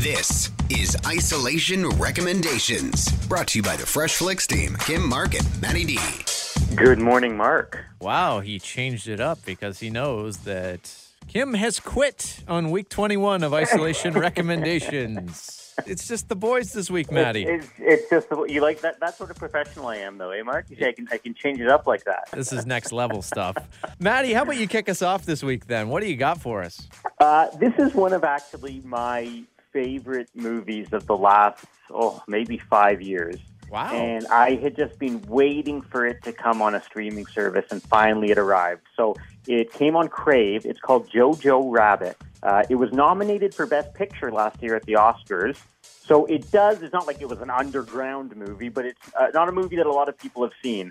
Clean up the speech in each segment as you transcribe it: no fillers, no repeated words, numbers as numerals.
This is Isolation Recommendations, brought to you by the Fresh Flicks team, Kim, Mark, and Matty D. Good morning, Mark. Wow, he changed it up because he knows that Kim has quit on week 21 of Isolation Recommendations. It's just the boys this week, Matty. It's just you like that. That's sort of professional I am, though, eh, Mark? You say I can change it up like that. This is next level stuff. Matty, how about you kick us off this week then? What do you got for us? This is one of actually my favorite movies of the last, maybe 5 years. Wow. And I had just been waiting for it to come on a streaming service, and finally it arrived. So it came on Crave. It's called Jojo Rabbit. It was nominated for Best Picture last year at the Oscars. So it's not like it was an underground movie, but it's not a movie that a lot of people have seen.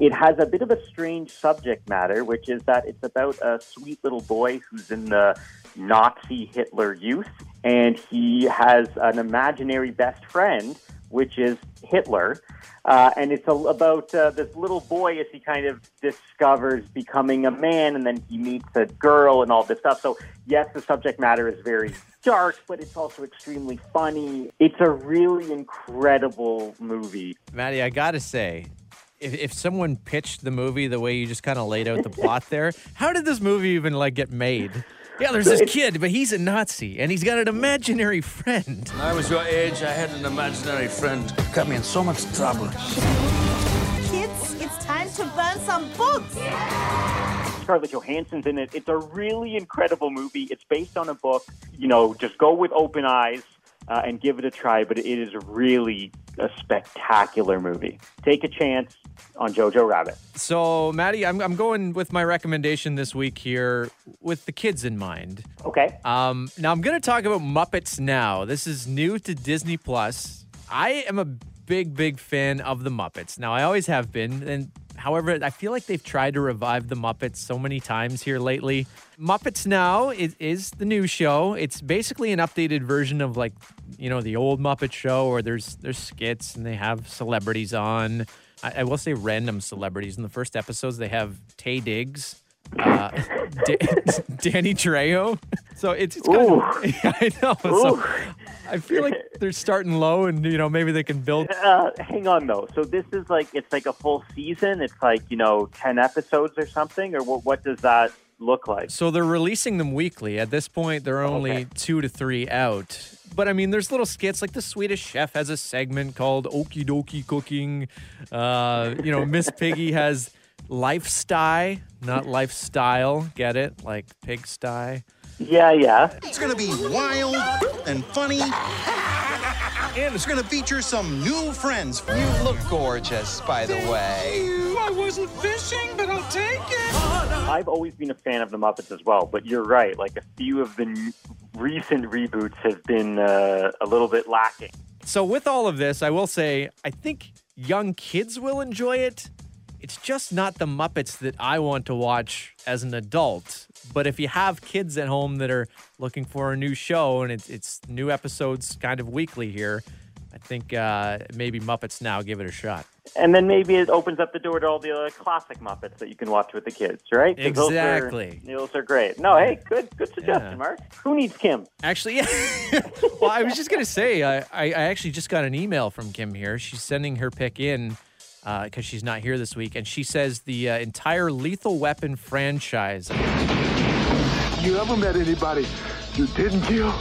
It has a bit of a strange subject matter, which is that it's about a sweet little boy who's in the Nazi Hitler Youth, and he has an imaginary best friend, which is Hitler. And it's about this little boy as he kind of discovers becoming a man, and then he meets a girl and all this stuff. So yes, the subject matter is very dark, but it's also extremely funny. It's a really incredible movie. Matty, I got to say, if someone pitched the movie the way you just kind of laid out the plot there, how did this movie even get made? Yeah, there's this kid, but he's a Nazi, and he's got an imaginary friend. When I was your age, I had an imaginary friend. Got me in so much trouble. Kids, it's time to burn some books. Yeah. Scarlett Johansson's in it. It's a really incredible movie. It's based on a book. You know, just go with open eyes and give it a try, but it is really a spectacular movie. Take a chance on Jojo Rabbit. So, Matty, I'm going with my recommendation this week here with the kids in mind. Okay. Now, I'm going to talk about Muppets Now. This is new to Disney+. I am a big fan of the Muppets. Now, I always have been, and however, I feel like they've tried to revive the Muppets so many times here lately. Muppets Now is the new show. It's basically an updated version of the old Muppet Show, or there's skits and they have celebrities on. I will say random celebrities. In the first episodes, they have Tay Diggs, Danny Trejo. So it's kind of... I know. So I feel like they're starting low and, maybe they can build... hang on, though. So this is it's like a full season? It's 10 episodes or something? Or what does that look like? So they're releasing them weekly. At this point, they're only 2 to 3 out. But, I mean, there's little skits. Like, the Swedish Chef has a segment called Okie Dokie Cooking. Miss Piggy has Lifesty, not Lifestyle. Get it? Like, pigsty. Yeah. It's going to be wild and funny. And it's going to feature some new friends. You look gorgeous, by the way. Thank you. I wasn't fishing, but I'll take it. I've always been a fan of the Muppets as well, but you're right. Like, a few of the recent reboots have been a little bit lacking. So with all of this, I will say, I think young kids will enjoy it. It's just not the Muppets that I want to watch as an adult. But if you have kids at home that are looking for a new show, and it's new episodes kind of weekly here, I think maybe Muppets Now, give it a shot. And then maybe it opens up the door to all the classic Muppets that you can watch with the kids, right? Exactly. Those are great. No, hey, good suggestion, yeah. Mark. Who needs Kim? Actually, yeah. Well, I was just going to say, I actually just got an email from Kim here. She's sending her pick in because she's not here this week. And she says the entire Lethal Weapon franchise. You ever met anybody you didn't kill?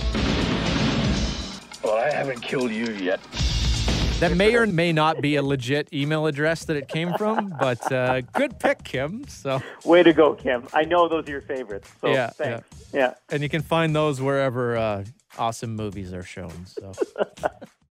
Well, I haven't killed you yet. That may or may not be a legit email address that it came from, but good pick, Kim. So way to go, Kim. I know those are your favorites, so thanks. Yeah. And you can find those wherever awesome movies are shown. So